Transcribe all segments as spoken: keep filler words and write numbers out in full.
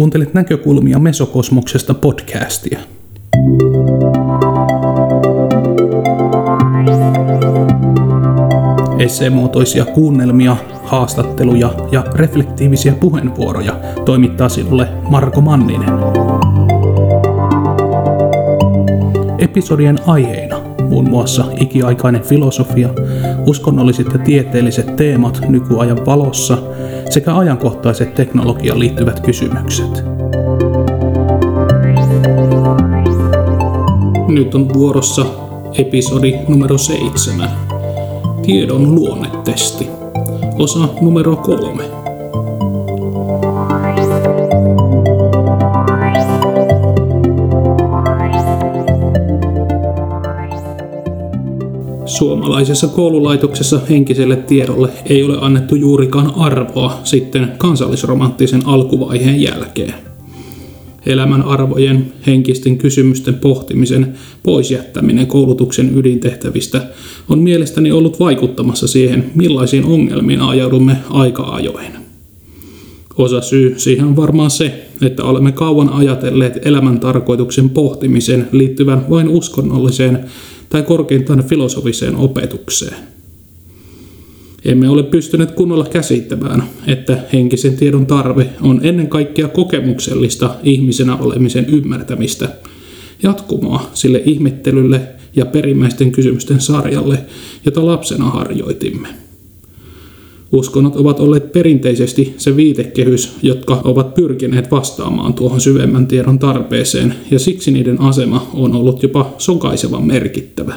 Kuuntelit Näkökulmia Mesokosmoksesta podcastia. Esseemuotoisia kuunnelmia, haastatteluja ja reflektiivisiä puheenvuoroja toimittaa sinulle Marko Manninen. Episodien aiheina muun muassa ikiaikainen filosofia, uskonnolliset ja tieteelliset teemat nykyajan valossa sekä ajankohtaiset teknologiaan liittyvät kysymykset. Nyt on vuorossa episodi numero seitsemän. Tiedon luonnetesti. Osa numero kolme. Suomalaisessa koululaitoksessa henkiselle tiedolle ei ole annettu juurikaan arvoa sitten kansallisromanttisen alkuvaiheen jälkeen. Elämän arvojen, henkisten kysymysten pohtimisen poisjättäminen koulutuksen ydintehtävistä on mielestäni ollut vaikuttamassa siihen, millaisiin ongelmiin ajaudumme aika ajoin. Osa syy siihen on varmaan se, että olemme kauan ajatelleet elämän tarkoituksen pohtimisen liittyvän vain uskonnolliseen tai korkeintaan filosofiseen opetukseen. Emme ole pystyneet kunnolla käsittämään, että henkisen tiedon tarve on ennen kaikkea kokemuksellista ihmisenä olemisen ymmärtämistä, jatkumoa sille ihmettelylle ja perimmäisten kysymysten sarjalle, jota lapsena harjoitimme. Uskonnot ovat olleet perinteisesti se viitekehys, jotka ovat pyrkineet vastaamaan tuohon syvemmän tiedon tarpeeseen, ja siksi niiden asema on ollut jopa sokaisevan merkittävä.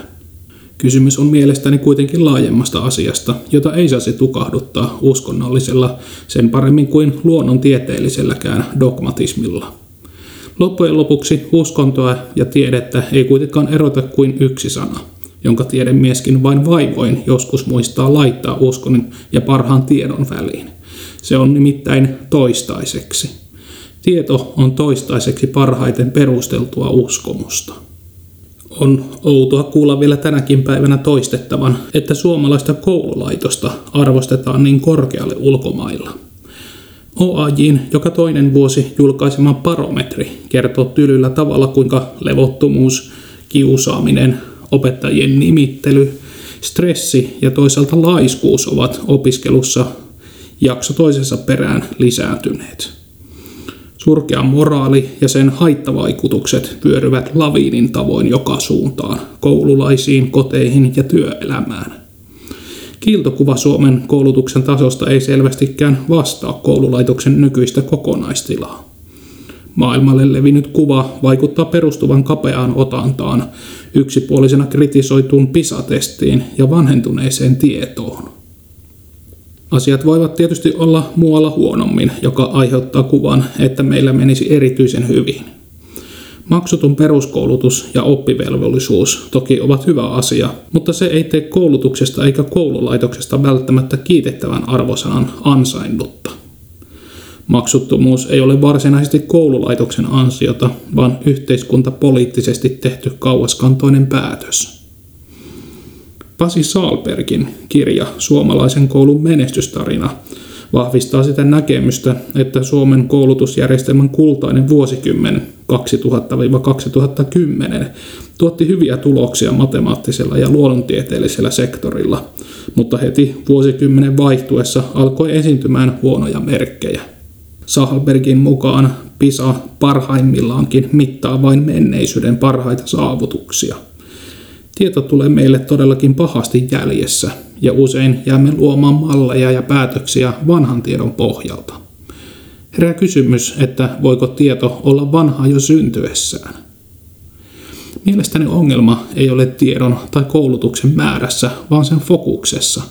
Kysymys on mielestäni kuitenkin laajemmasta asiasta, jota ei saisi tukahduttaa uskonnollisella sen paremmin kuin luonnontieteelliselläkään dogmatismilla. Loppujen lopuksi uskontoa ja tiedettä ei kuitenkaan erota kuin yksi sana, jonka tiedemieskin vain vaivoin joskus muistaa laittaa uskonnon ja parhaan tiedon väliin. Se on nimittäin toistaiseksi. Tieto on toistaiseksi parhaiten perusteltua uskomusta. On outoa kuulla vielä tänäkin päivänä toistettavan, että suomalaista koululaitosta arvostetaan niin korkealle ulkomailla. O A J:n joka toinen vuosi julkaisema barometri kertoo tylyllä tavalla, kuinka levottomuus, kiusaaminen, opettajien nimittely, stressi ja toisaalta laiskuus ovat opiskelussa jakso toisensa perään lisääntyneet. Surkea moraali ja sen haittavaikutukset vyöryvät laviinin tavoin joka suuntaan, koululaisiin, koteihin ja työelämään. Kiiltokuva Suomen koulutuksen tasosta ei selvästikään vastaa koululaitoksen nykyistä kokonaistilaa. Maailmalle levinnyt kuva vaikuttaa perustuvan kapeaan otantaan, yksipuolisena kritisoituun PISA-testiin ja vanhentuneeseen tietoon. Asiat voivat tietysti olla muualla huonommin, joka aiheuttaa kuvan, että meillä menisi erityisen hyvin. Maksuton peruskoulutus ja oppivelvollisuus toki ovat hyvä asia, mutta se ei tee koulutuksesta eikä koululaitoksesta välttämättä kiitettävän arvosanan ansainnutta. Maksuttomuus ei ole varsinaisesti koululaitoksen ansiota, vaan yhteiskuntapoliittisesti tehty kauaskantoinen päätös. Pasi Saalbergin kirja Suomalaisen koulun menestystarina vahvistaa sitä näkemystä, että Suomen koulutusjärjestelmän kultainen vuosikymmen kaksituhatta–kaksituhattakymmenen tuotti hyviä tuloksia matemaattisella ja luonnontieteellisellä sektorilla, mutta heti vuosikymmenen vaihtuessa alkoi esiintymään huonoja merkkejä. Saalbergin mukaan PISA parhaimmillaankin mittaa vain menneisyyden parhaita saavutuksia. Tieto tulee meille todellakin pahasti jäljessä, ja usein jäämme luomaan malleja ja päätöksiä vanhan tiedon pohjalta. Herää kysymys, että voiko tieto olla vanhaa jo syntyessään? Mielestäni ongelma ei ole tiedon tai koulutuksen määrässä, vaan sen fokuksessa,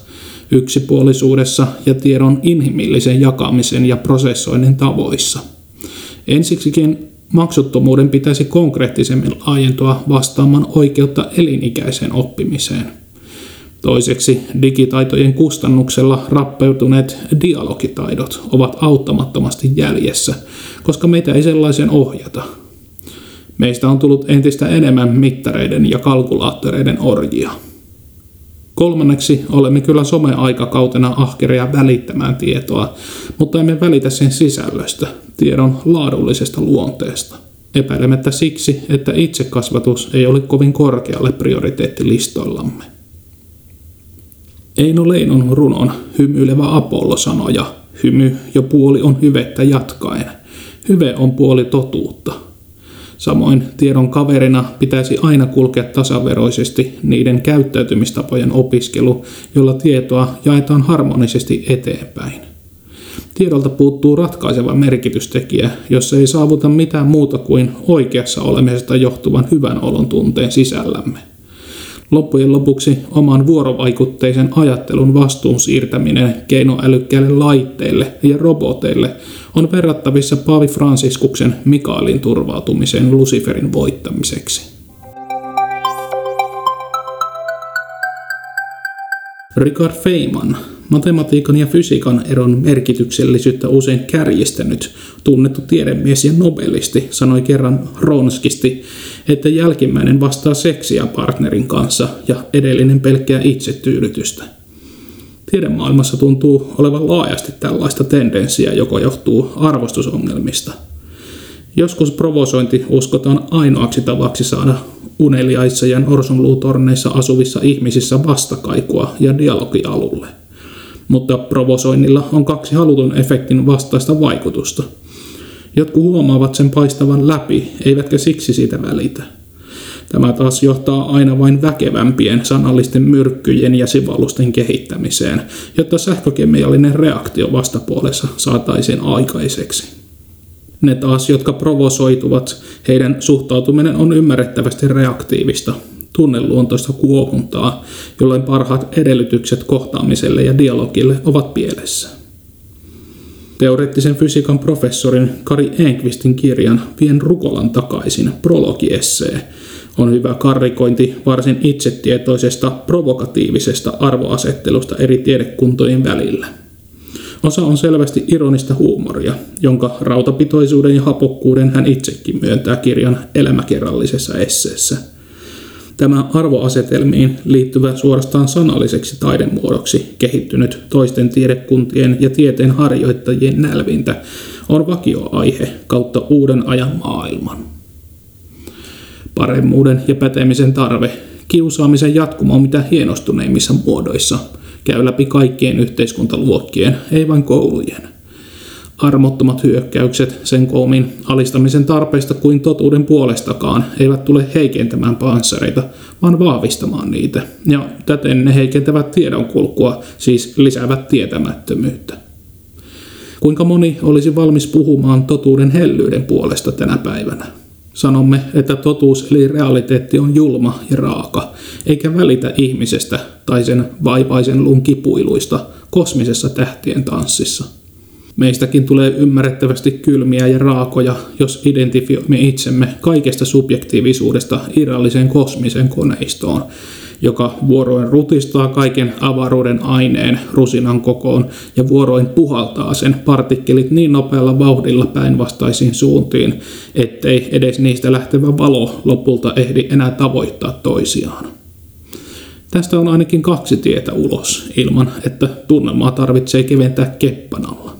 yksipuolisuudessa ja tiedon inhimillisen jakamisen ja prosessoinnin tavoissa. Ensiksikin maksuttomuuden pitäisi konkreettisemmin laajentua vastaamaan oikeutta elinikäiseen oppimiseen. Toiseksi digitaitojen kustannuksella rappeutuneet dialogitaidot ovat auttamattomasti jäljessä, koska meitä ei sellaisen ohjata. Meistä on tullut entistä enemmän mittareiden ja kalkulaattoreiden orjia. Kolmanneksi olemme kyllä some-aikakautena ahkeria välittämään tietoa, mutta emme välitä sen sisällöstä, tiedon laadullisesta luonteesta. Epäilemättä siksi, että itsekasvatus ei ole kovin korkealle prioriteettilistoillamme. Eino Leinon runon hymyilevä Apollo sanoja, hymy jo puoli on hyvettä jatkaen. Hyve on puoli totuutta. Samoin tiedon kaverina pitäisi aina kulkea tasaveroisesti niiden käyttäytymistapojen opiskelu, jolla tietoa jaetaan harmonisesti eteenpäin. Tiedolta puuttuu ratkaiseva merkitystekijä, jossa ei saavuta mitään muuta kuin oikeassa olemisesta johtuvan hyvän olon tunteen sisällämme. Loppujen lopuksi oman vuorovaikutteisen ajattelun vastuun siirtäminen keinoälykkäille laitteille ja roboteille on verrattavissa Paavi Fransiskuksen Mikaelin turvautumiseen Luciferin voittamiseksi. Richard Feynman, matematiikan ja fysiikan eron merkityksellisyyttä usein kärjistänyt, tunnettu tiedemies ja nobelisti, sanoi kerran ronskisti, että jälkimmäinen vastaa seksiä partnerin kanssa ja edellinen pelkkää itsetyydytystä. Tiedemaailmassa tuntuu olevan laajasti tällaista tendenssiä, joka johtuu arvostusongelmista. Joskus provosointi uskotaan ainoaksi tavaksi saada uneliaissa ja norsunluutorneissa asuvissa ihmisissä vastakaikua ja dialogialulle. Mutta provosoinnilla on kaksi halutun efektin vastaista vaikutusta. Jotkut huomaavat sen paistavan läpi, eivätkä siksi siitä välitä. Tämä taas johtaa aina vain väkevämpien sanallisten myrkkyjen ja sivallusten kehittämiseen, jotta sähkökemiallinen reaktio vastapuolessa saataisiin aikaiseksi. Ne taas, jotka provosoituvat, heidän suhtautuminen on ymmärrettävästi reaktiivista, tunneluontoista kuohuntaa, jolloin parhaat edellytykset kohtaamiselle ja dialogille ovat pielessä. Teoreettisen fysiikan professorin Kari Enqvistin kirjan Vien Rukolan takaisin prologiessee on hyvä karrikointi varsin itsetietoisesta, provokatiivisesta arvoasettelusta eri tiedekuntojen välillä. Osa on selvästi ironista huumoria, jonka rautapitoisuuden ja hapokkuuden hän itsekin myöntää kirjan elämäkerrallisessa esseessä. Tämä arvoasetelmiin liittyvä suorastaan sanalliseksi taidemuodoksi kehittynyt toisten tiedekuntien ja tieteen harjoittajien nälvintä on vakioaihe kautta uuden ajan maailman. Paremmuuden ja pätemisen tarve, kiusaamisen jatkuma mitä hienostuneimmissa muodoissa, käy läpi kaikkien yhteiskuntaluokkien, ei vain koulujen. Armottomat hyökkäykset sen koomin alistamisen tarpeista kuin totuuden puolestakaan eivät tule heikentämään panssareita, vaan vahvistamaan niitä, ja täten ne heikentävät tiedonkulkua, siis lisäävät tietämättömyyttä. Kuinka moni olisi valmis puhumaan totuuden hellyyden puolesta tänä päivänä? Sanomme, että totuus eli realiteetti on julma ja raaka, eikä välitä ihmisestä tai sen vaivaisen lun kipuiluista kosmisessa tähtien tanssissa. Meistäkin tulee ymmärrettävästi kylmiä ja raakoja, jos identifioimme itsemme kaikesta subjektiivisuudesta irralliseen kosmiseen koneistoon, joka vuoroin rutistaa kaiken avaruuden aineen rusinan kokoon ja vuoroin puhaltaa sen partikkelit niin nopealla vauhdilla päinvastaisiin suuntiin, ettei edes niistä lähtevä valo lopulta ehdi enää tavoittaa toisiaan. Tästä on ainakin kaksi tietä ulos, ilman että tunnelmaa tarvitsee keventää keppanalla.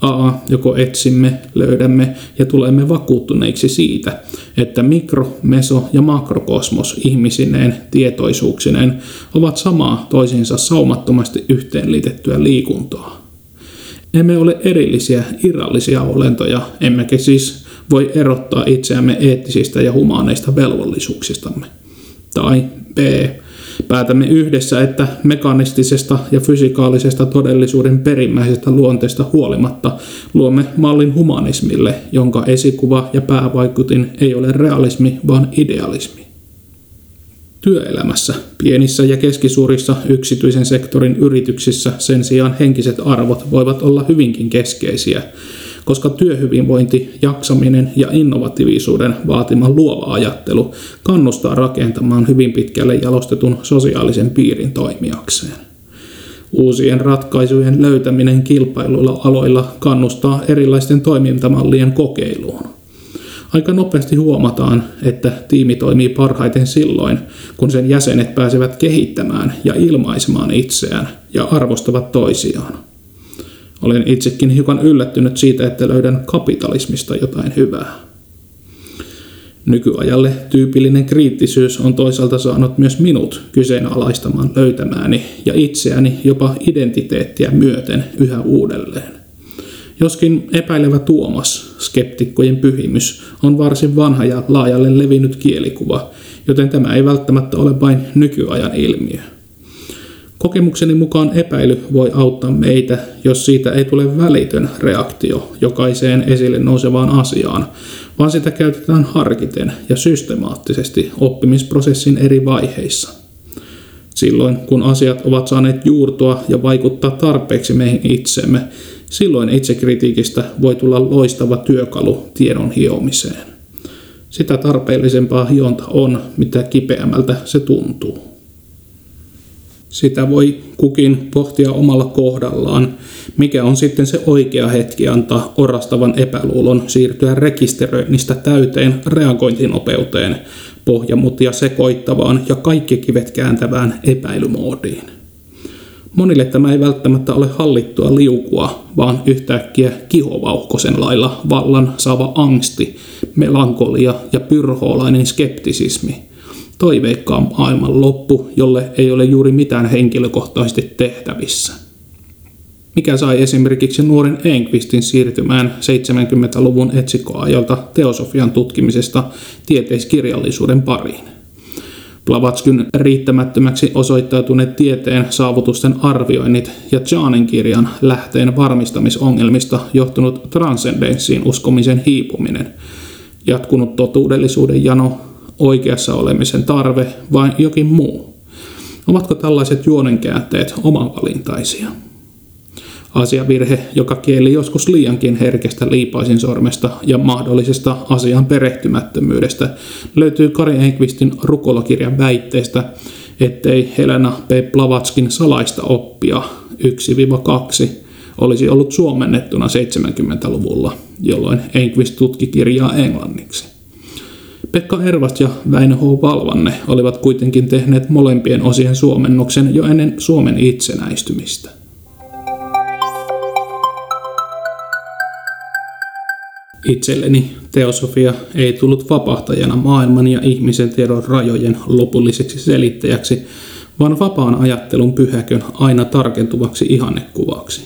A. Joko etsimme, löydämme ja tulemme vakuuttuneiksi siitä, että mikro-, meso- ja makrokosmos ihmisineen, tietoisuuksineen ovat samaa toisiinsa saumattomasti yhteenliitettyä liikuntaa. Emme ole erillisiä, irrallisia olentoja, emmekä siis voi erottaa itseämme eettisistä ja humaaneista velvollisuuksistamme. Tai B. Päätämme yhdessä, että mekanistisesta ja fysikaalisesta todellisuuden perimmäisestä luonteesta huolimatta luomme mallin humanismille, jonka esikuva ja päävaikutin ei ole realismi, vaan idealismi. Työelämässä, pienissä ja keskisuurissa yksityisen sektorin yrityksissä sen sijaan henkiset arvot voivat olla hyvinkin keskeisiä, koska työhyvinvointi, jaksaminen ja innovatiivisuuden vaatima luova ajattelu kannustaa rakentamaan hyvin pitkälle jalostetun sosiaalisen piirin toimijakseen. Uusien ratkaisujen löytäminen kilpailuilla aloilla kannustaa erilaisten toimintamallien kokeiluun. aika nopeasti huomataan, että tiimi toimii parhaiten silloin, kun sen jäsenet pääsevät kehittämään ja ilmaisemaan itseään ja arvostavat toisiaan. Olen itsekin hiukan yllättynyt siitä, että löydän kapitalismista jotain hyvää. Nykyajalle tyypillinen kriittisyys on toisaalta saanut myös minut kyseenalaistamaan löytämääni ja itseäni jopa identiteettiä myöten yhä uudelleen. Joskin epäilevä Tuomas, skeptikkojen pyhimys, on varsin vanha ja laajalle levinnyt kielikuva, joten tämä ei välttämättä ole vain nykyajan ilmiö. Kokemukseni mukaan epäily voi auttaa meitä, jos siitä ei tule välitön reaktio jokaiseen esille nousevaan asiaan, vaan sitä käytetään harkiten ja systemaattisesti oppimisprosessin eri vaiheissa. Silloin, kun asiat ovat saaneet juurtua ja vaikuttaa tarpeeksi meihin itsemme, silloin itsekritiikistä voi tulla loistava työkalu tiedon hiomiseen. Sitä tarpeellisempaa hionta on, mitä kipeämmältä se tuntuu. Sitä voi kukin pohtia omalla kohdallaan, mikä on sitten se oikea hetki antaa orastavan epäluulon siirtyä rekisteröinnistä täyteen reagointinopeuteen, pohjamutia sekoittavaan ja kaikki kivet kääntävään epäilymoodiin. Monille tämä ei välttämättä ole hallittua liukua, vaan yhtäkkiä kihovauhkosen lailla vallan saava angsti, melankolia ja pyrhoolainen skeptisismi. Toiveikkaan maailman loppu, jolle ei ole juuri mitään henkilökohtaisesti tehtävissä. Mikä sai esimerkiksi nuoren Enqvistin siirtymään seitsemänkymmentäluvun etsikkoajalta teosofian tutkimisesta tieteiskirjallisuuden pariin? Blavatskyn riittämättömäksi osoittautuneet tieteen saavutusten arvioinnit ja Jaanen kirjan lähteen varmistamisongelmista johtunut transcendenssiin uskomisen hiipuminen, jatkunut totuudellisuuden jano, oikeassa olemisen tarve vai jokin muu? Ovatko tällaiset juonenkäänteet omavalintaisia? Asiavirhe, joka kieli joskus liiankin herkästä liipaisin sormesta ja mahdollisesta asian perehtymättömyydestä, löytyy Kari Enqvistin rukolokirjan väitteestä, ettei Helena P. Blavatskin salaista oppia yksi kaksi olisi ollut suomennettuna seitsemänkymmentäluvulla, jolloin Enqvist tutki kirjaa englanniksi. Pekka Ervasti ja Väinö H. Valvanne olivat kuitenkin tehneet molempien osien suomennoksen jo ennen Suomen itsenäistymistä. Itselleni teosofia ei tullut vapahtajana maailman ja ihmisen tiedon rajojen lopulliseksi selittäjäksi, vaan vapaan ajattelun pyhäkön aina tarkentuvaksi ihannekuvaksi.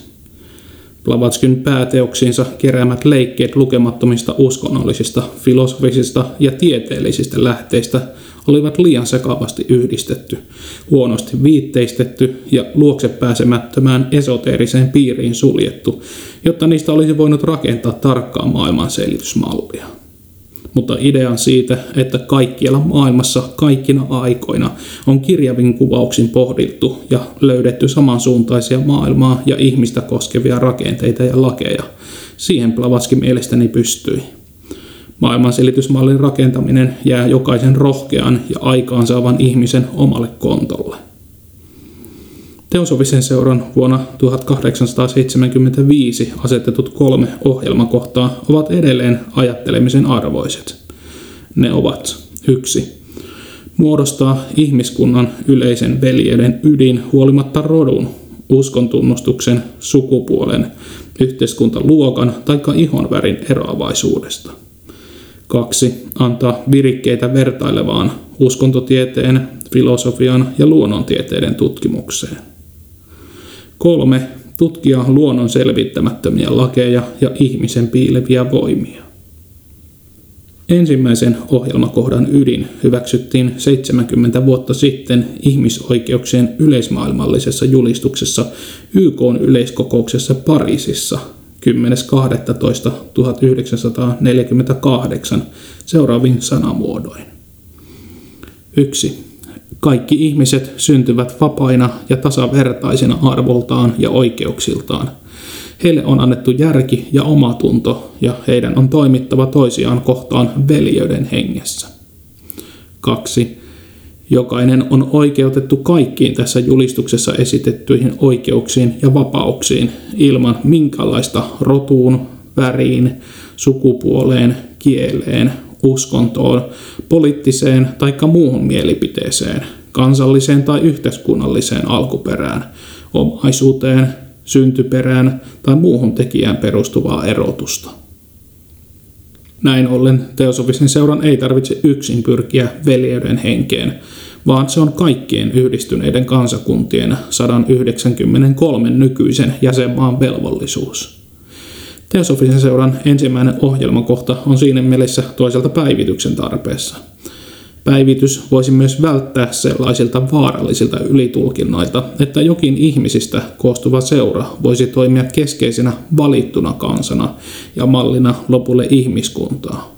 Blavatskyn pääteoksiinsa keräämät leikkeet lukemattomista uskonnollisista, filosofisista ja tieteellisistä lähteistä olivat liian sekavasti yhdistetty, huonosti viitteistetty ja luoksepääsemättömään esoteeriseen piiriin suljettu, jotta niistä olisi voinut rakentaa tarkkaa maailmanselitysmallia. Mutta idean siitä, että kaikkialla maailmassa kaikkina aikoina on kirjavin kuvauksin pohdittu ja löydetty samansuuntaisia maailmaa ja ihmistä koskevia rakenteita ja lakeja, siihen Blavatsky mielestäni pystyi. Maailmanselitysmallin rakentaminen jää jokaisen rohkean ja aikaansaavan ihmisen omalle kontolle. Teosofisen seuran vuonna tuhatkahdeksansataaseitsemänkymmentäviisi asetetut kolme ohjelmakohtaa ovat edelleen ajattelemisen arvoiset. Ne ovat yksi. Muodostaa ihmiskunnan yleisen veljeyden ydin huolimatta rodun, uskontunnustuksen, sukupuolen, yhteiskuntaluokan tai ihonvärin eroavaisuudesta. kaksi. Antaa virikkeitä vertailevaan uskontotieteen, filosofian ja luonnontieteiden tutkimukseen. kolme. Tutkia luonnon selvittämättömiä lakeja ja ihmisen piileviä voimia. Ensimmäisen ohjelmakohdan ydin hyväksyttiin seitsemänkymmentä vuotta sitten ihmisoikeuksien yleismaailmallisessa julistuksessa Y K:n yleiskokouksessa Pariisissa kymmenes kahdestoista tuhatyhdeksänsataaneljäkymmentäkahdeksan seuraavin sanamuodoin. yksi. Kaikki ihmiset syntyvät vapaina ja tasavertaisina arvoltaan ja oikeuksiltaan. Heille on annettu järki ja omatunto, ja heidän on toimittava toisiaan kohtaan veljeyden hengessä. kaksi. Jokainen on oikeutettu kaikkiin tässä julistuksessa esitettyihin oikeuksiin ja vapauksiin ilman minkäänlaista rotuun, väriin, sukupuoleen, kieleen, uskontoon, poliittiseen tai muuhun mielipiteeseen, kansalliseen tai yhteiskunnalliseen alkuperään, omaisuuteen, syntyperään tai muuhun tekijään perustuvaa erotusta. Näin ollen teosofisen seuran ei tarvitse yksin pyrkiä veljeyden henkeen, vaan se on kaikkien yhdistyneiden kansakuntien sata yhdeksänkymmentäkolme nykyisen jäsenmaan velvollisuus. Teosofisen seuran ensimmäinen ohjelmakohta on siinä mielessä toiselta päivityksen tarpeessa. Päivitys voisi myös välttää sellaisilta vaarallisilta ylitulkinnoilta, että jokin ihmisistä koostuva seura voisi toimia keskeisenä valittuna kansana ja mallina lopulle ihmiskuntaa.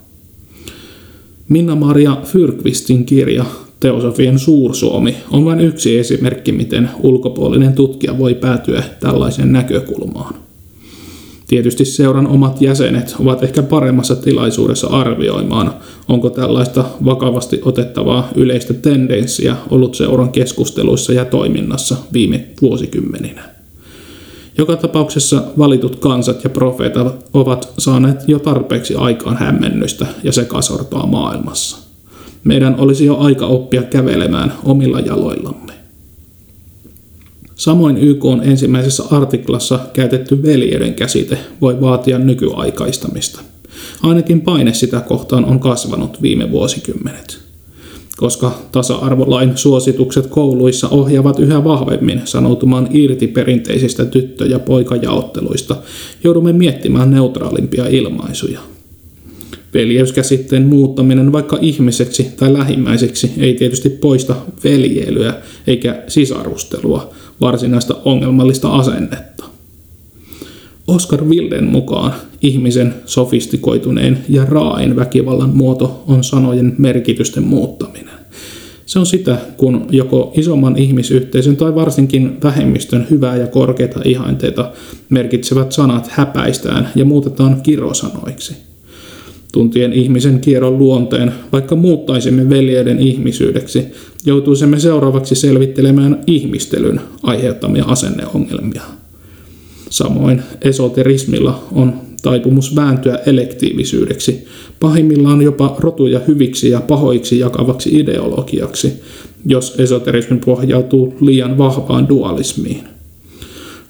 Minna-Maria Fyrqvistin kirja Teosofien Suursuomi on vain yksi esimerkki, miten ulkopuolinen tutkija voi päätyä tällaisen näkökulmaan. Tietysti seuran omat jäsenet ovat ehkä paremmassa tilaisuudessa arvioimaan, onko tällaista vakavasti otettavaa yleistä tendenssiä ollut seuran keskusteluissa ja toiminnassa viime vuosikymmeninä. Joka tapauksessa valitut kansat ja profeetat ovat saaneet jo tarpeeksi aikaan hämmennystä ja sekasortoa maailmassa. Meidän olisi jo aika oppia kävelemään omilla jaloillamme. Samoin Y K:n ensimmäisessä artiklassa käytetty veljeyden käsite voi vaatia nykyaikaistamista. Ainakin paine sitä kohtaan on kasvanut viime vuosikymmenet. Koska tasa-arvolain suositukset kouluissa ohjaavat yhä vahvemmin sanoutumaan irti perinteisistä tyttö- ja poikajaotteluista, joudumme miettimään neutraalimpia ilmaisuja. Veljeyskäsitteen muuttaminen vaikka ihmiseksi tai lähimmäiseksi ei tietysti poista veljeilyä eikä sisarustelua, varsinaista ongelmallista asennetta. Oscar Wilden mukaan ihmisen sofistikoituneen ja raain väkivallan muoto on sanojen merkitysten muuttaminen. Se on sitä, kun joko isomman ihmisyhteisön tai varsinkin vähemmistön hyvää ja korkeita ihanteita merkitsevät sanat häpäistään ja muutetaan kirosanoiksi. Tuntien ihmisen kierron luonteen, vaikka muuttaisimme veljeiden ihmisyydeksi, joutuisimme seuraavaksi selvittelemään ihmistelyn aiheuttamia asenneongelmia. Samoin esoterismilla on taipumus vääntyä elektiivisyydeksi, pahimmillaan jopa rotuja hyviksi ja pahoiksi jakavaksi ideologiaksi, jos esoterismi pohjautuu liian vahvaan dualismiin.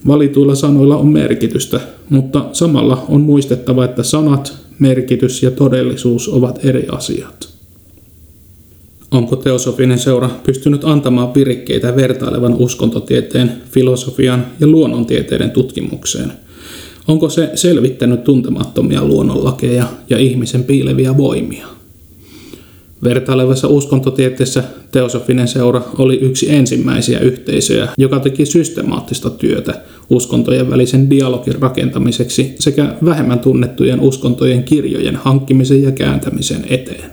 Valituilla sanoilla on merkitystä, mutta samalla on muistettava, että sanat, merkitys ja todellisuus ovat eri asiat. Onko teosofinen seura pystynyt antamaan virikkeitä vertailevan uskontotieteen, filosofian ja luonnontieteiden tutkimukseen? Onko se selvittänyt tuntemattomia luonnonlakeja ja ihmisen piileviä voimia? Vertailevassa uskontotieteessä teosofinen seura oli yksi ensimmäisiä yhteisöjä, joka teki systemaattista työtä uskontojen välisen dialogin rakentamiseksi sekä vähemmän tunnettujen uskontojen kirjojen hankkimisen ja kääntämisen eteen.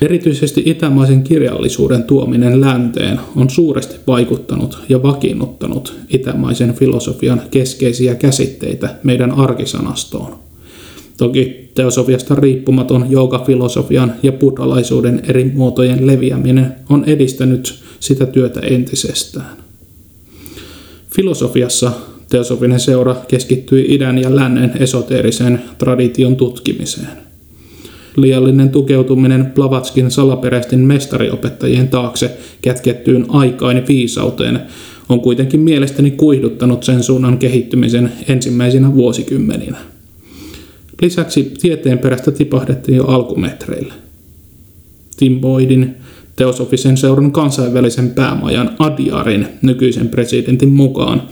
Erityisesti itämaisen kirjallisuuden tuominen länteen on suuresti vaikuttanut ja vakiinnuttanut itämaisen filosofian keskeisiä käsitteitä meidän arkisanastoon. Toki teosofiasta riippumaton joogafilosofian ja buddhalaisuuden eri muotojen leviäminen on edistänyt sitä työtä entisestään. Filosofiassa teosofinen seura keskittyi idän ja lännen esoteerisen tradition tutkimiseen. Liiallinen tukeutuminen Blavatskin salaperäisten mestariopettajien taakse kätkettyyn aikaan ja viisauteen on kuitenkin mielestäni kuihduttanut sen suunnan kehittymisen ensimmäisinä vuosikymmeninä. Lisäksi tieteen perästä tipahdettiin jo alkumetreillä. Tim Boydin, teosofisen seuran kansainvälisen päämajan Adyarin nykyisen presidentin mukaan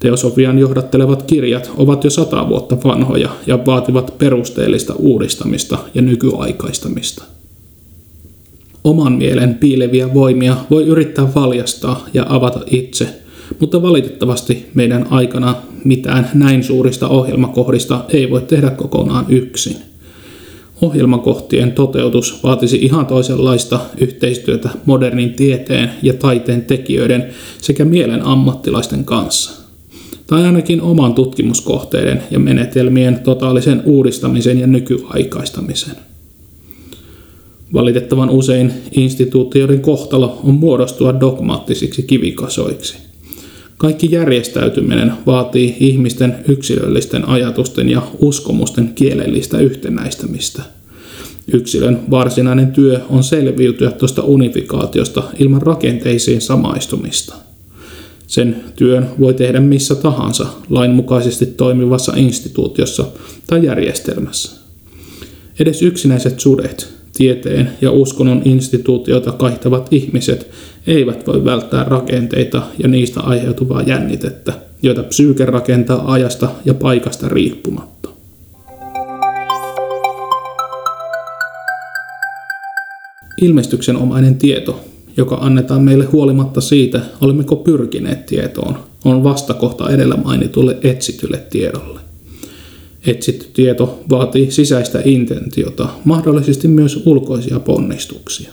teosofian johdattelevat kirjat ovat jo sata vuotta vanhoja ja vaativat perusteellista uudistamista ja nykyaikaistamista. Oman mielen piileviä voimia voi yrittää valjastaa ja avata itse, mutta valitettavasti meidän aikana mitään näin suurista ohjelmakohdista ei voi tehdä kokonaan yksin. Ohjelmakohtien toteutus vaatisi ihan toisenlaista yhteistyötä modernin tieteen ja taiteen tekijöiden sekä mielen ammattilaisten kanssa. Tai ainakin oman tutkimuskohteiden ja menetelmien totaalisen uudistamisen ja nykyaikaistamisen. Valitettavan usein instituutioiden kohtalo on muodostua dogmaattisiksi kivikasoiksi. Kaikki järjestäytyminen vaatii ihmisten yksilöllisten ajatusten ja uskomusten kielellistä yhtenäistämistä. Yksilön varsinainen työ on selviytyä tuosta unifikaatiosta ilman rakenteisiin samaistumista. Sen työn voi tehdä missä tahansa lainmukaisesti toimivassa instituutiossa tai järjestelmässä. Edes yksinäiset sudet, tieteen ja uskonnon instituutioita kaihtavat ihmiset eivät voi välttää rakenteita ja niistä aiheutuvaa jännitettä, joita psyyke rakentaa ajasta ja paikasta riippumatta. Ilmestyksenomainen tieto, joka annetaan meille huolimatta siitä, olemmeko pyrkineet tietoon, on vastakohta edellä mainitulle etsitylle tiedolle. Etsitty tieto vaatii sisäistä intentiota, mahdollisesti myös ulkoisia ponnistuksia.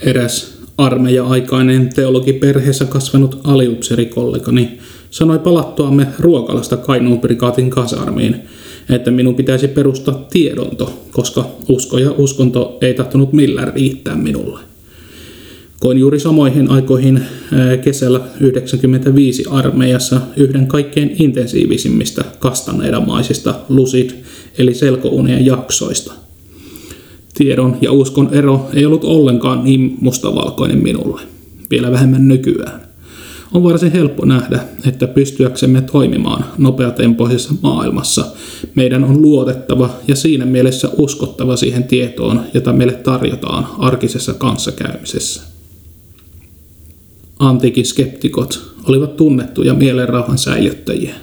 Eräs armeija-aikainen teologiperheessä kasvanut aliupseerikollegani sanoi palattuamme ruokalasta Kainuun prikaatin kasarmiin, että minun pitäisi perustaa tiedonto, koska usko ja uskonto ei tahtonut millään riittää minulle. Koin juuri samoihin aikoihin kesällä yhdeksänkymmentäviisi armeijassa yhden kaikkein intensiivisimmistä kastaneidamaisista lucid eli selkounien jaksoista. Tiedon ja uskon ero ei ollut ollenkaan niin mustavalkoinen minulle, vielä vähemmän nykyään. On varsin helppo nähdä, että pystyäksemme toimimaan nopeatempoisessa maailmassa meidän on luotettava ja siinä mielessä uskottava siihen tietoon, jota meille tarjotaan arkisessa kanssakäymisessä. Antiikin skeptikot olivat tunnettuja mielenrauhan säilyttäjiä.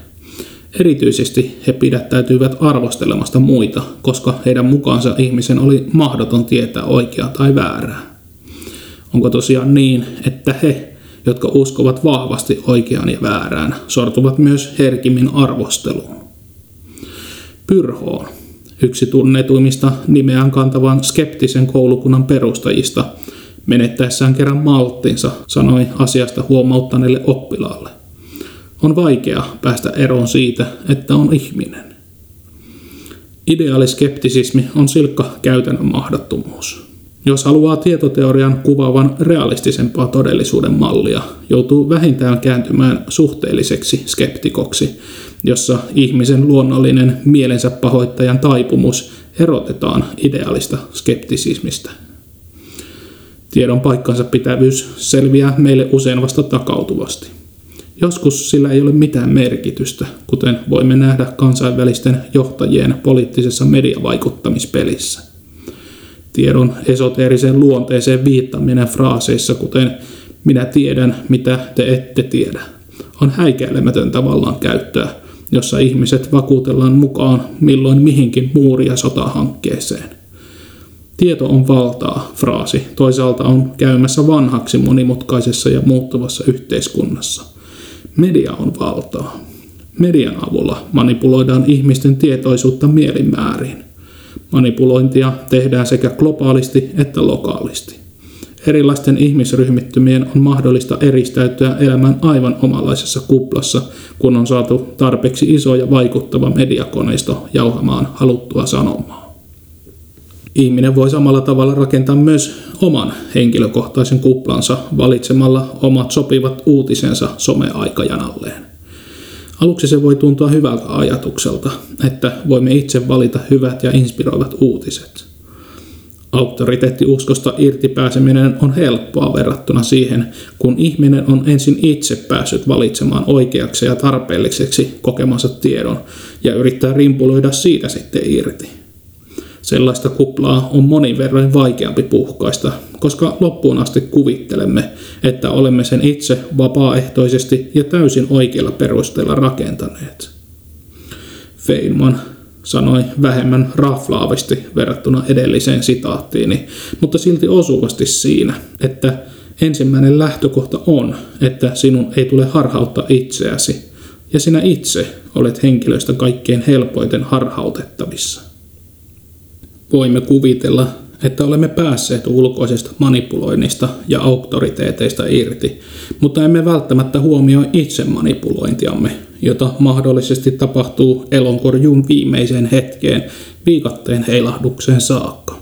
Erityisesti he pidättäytyivät arvostelemasta muita, koska heidän mukaansa ihmisen oli mahdoton tietää oikeaa tai väärää. Onko tosiaan niin, että he, jotka uskovat vahvasti oikeaan ja väärään, sortuvat myös herkimmin arvosteluun? Pyrrho, yksi tunnetuimmista nimeään kantavan skeptisen koulukunnan perustajista, menettäessään kerran malttinsa, sanoi asiasta huomauttaneelle oppilaalle. On vaikea päästä eroon siitä, että on ihminen. Ideaaliskeptisismi on silkka käytännön mahdottomuus. Jos haluaa tietoteorian kuvaavan realistisempaa todellisuuden mallia, joutuu vähintään kääntymään suhteelliseksi skeptikoksi, jossa ihmisen luonnollinen mielensä pahoittajan taipumus erotetaan ideaalista skeptisismistä. Tiedon paikkansa pitävyys selviää meille usein vasta takautuvasti. Joskus sillä ei ole mitään merkitystä, kuten voimme nähdä kansainvälisten johtajien poliittisessa mediavaikuttamispelissä. Tiedon esoteeriseen luonteeseen viittaminen fraaseissa, kuten minä tiedän, mitä te ette tiedä, on häikäilemätöntä vallankäyttöä, jossa ihmiset vakuutellaan mukaan milloin mihinkin muuri- ja sotahankkeeseen. Tieto on valtaa, fraasi toisaalta on käymässä vanhaksi monimutkaisessa ja muuttuvassa yhteiskunnassa. Media on valtaa. Median avulla manipuloidaan ihmisten tietoisuutta mielimäärin. Manipulointia tehdään sekä globaalisti että lokaalisti. Erilaisten ihmisryhmittymien on mahdollista eristäytyä elämään aivan omanlaisessa kuplassa, kun on saatu tarpeeksi iso ja vaikuttava mediakoneisto jauhamaan haluttua sanomaa. Ihminen voi samalla tavalla rakentaa myös oman henkilökohtaisen kuplansa valitsemalla omat sopivat uutisensa someaikajanalleen. Aluksi se voi tuntua hyvältä ajatukselta, että voimme itse valita hyvät ja inspiroivat uutiset. Auktoriteettiuskosta irti pääseminen on helppoa verrattuna siihen, kun ihminen on ensin itse päässyt valitsemaan oikeaksi ja tarpeelliseksi kokemansa tiedon ja yrittää rimpuloida siitä sitten irti. Sellaista kuplaa on monin verran vaikeampi puhkaista, koska loppuun asti kuvittelemme, että olemme sen itse vapaaehtoisesti ja täysin oikeilla perusteilla rakentaneet. Feynman sanoi vähemmän raflaavasti verrattuna edelliseen sitaattiini, mutta silti osuvasti siinä, että ensimmäinen lähtökohta on, että sinun ei tule harhauttaa itseäsi, ja sinä itse olet henkilöistä kaikkein helpoiten harhautettavissa. Voimme kuvitella, että olemme päässeet ulkoisesta manipuloinnista ja auktoriteeteista irti, mutta emme välttämättä huomioi itse manipulointiamme, jota mahdollisesti tapahtuu elonkorjuun viimeiseen hetkeen viikatteen heilahdukseen saakka.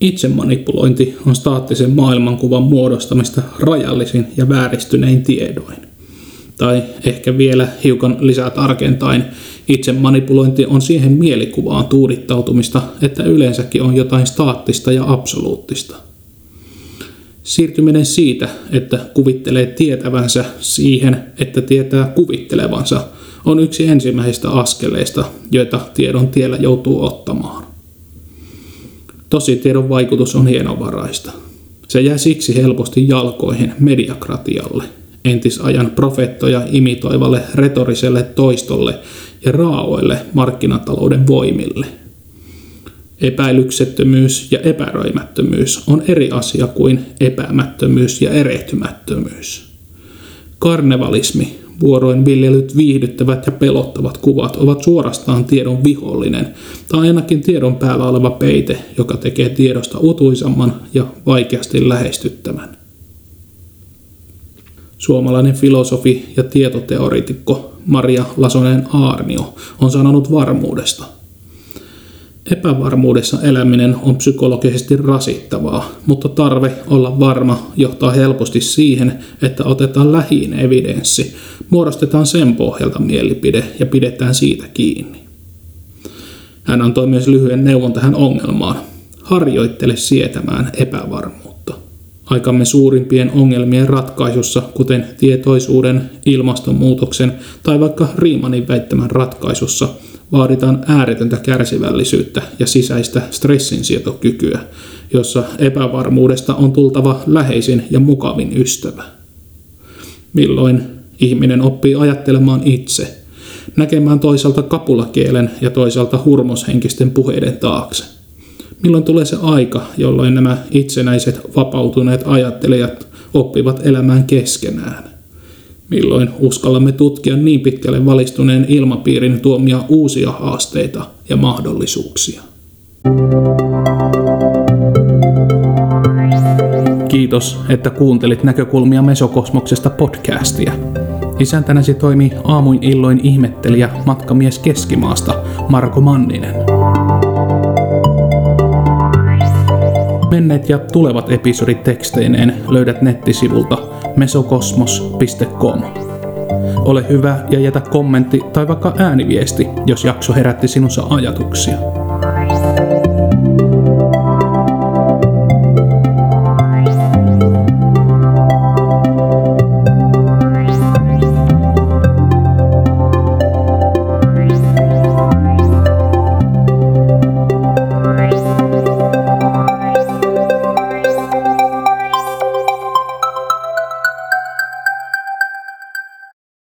Itse manipulointi on staattisen maailmankuvan muodostamista rajallisin ja vääristynein tiedoin. Tai ehkä vielä hiukan lisää tarkentain Itsemanipulointi on siihen mielikuvaan tuudittautumista, että yleensäkin on jotain staattista ja absoluuttista. Siirtyminen siitä, että kuvittelee tietävänsä siihen, että tietää kuvittelevansa, on yksi ensimmäisistä askeleista, joita tiedon tiellä joutuu ottamaan. Tositiedon vaikutus on hienovaraista. Se jää siksi helposti jalkoihin mediakratialle, entisajan profeettoja imitoivalle retoriselle toistolle ja raaoille markkinatalouden voimille. Epäilyksettömyys ja epäröimättömyys on eri asia kuin epäämättömyys ja erehtymättömyys. Karnevalismi, vuoroin viljelyt viihdyttävät ja pelottavat kuvat, ovat suorastaan tiedon vihollinen tai ainakin tiedon päällä oleva peite, joka tekee tiedosta utuisamman ja vaikeasti lähestyttävän. Suomalainen filosofi ja tietoteoreetikko Maria Lasonen Aarnio on sanonut varmuudesta: epävarmuudessa eläminen on psykologisesti rasittavaa, mutta tarve olla varma johtaa helposti siihen, että otetaan lähin evidenssi, muodostetaan sen pohjalta mielipide ja pidetään siitä kiinni. Hän antoi myös lyhyen neuvon tähän ongelmaan: harjoittele sietämään epävarmuutta. Aikamme suurimpien ongelmien ratkaisussa, kuten tietoisuuden, ilmastonmuutoksen tai vaikka Riemannin väittämän ratkaisussa, vaaditaan ääretöntä kärsivällisyyttä ja sisäistä stressinsietokykyä, jossa epävarmuudesta on tultava läheisin ja mukavin ystävä. Milloin ihminen oppii ajattelemaan itse, näkemään toisaalta kapulakielen ja toisaalta hurmoshenkisten puheiden taakse? Milloin tulee se aika, jolloin nämä itsenäiset, vapautuneet ajattelijat oppivat elämään keskenään? Milloin uskallamme tutkia niin pitkälle valistuneen ilmapiirin tuomia uusia haasteita ja mahdollisuuksia? Kiitos, että kuuntelit Näkökulmia Mesokosmoksesta podcastia. Isäntänäsi toimii aamuin illoin ihmettelijä, matkamies Keskimaasta Marko Manninen. Menneet ja tulevat episodit teksteineen löydät nettisivulta mesokosmos piste com. Ole hyvä ja jätä kommentti tai vaikka ääniviesti, jos jakso herätti sinussa ajatuksia.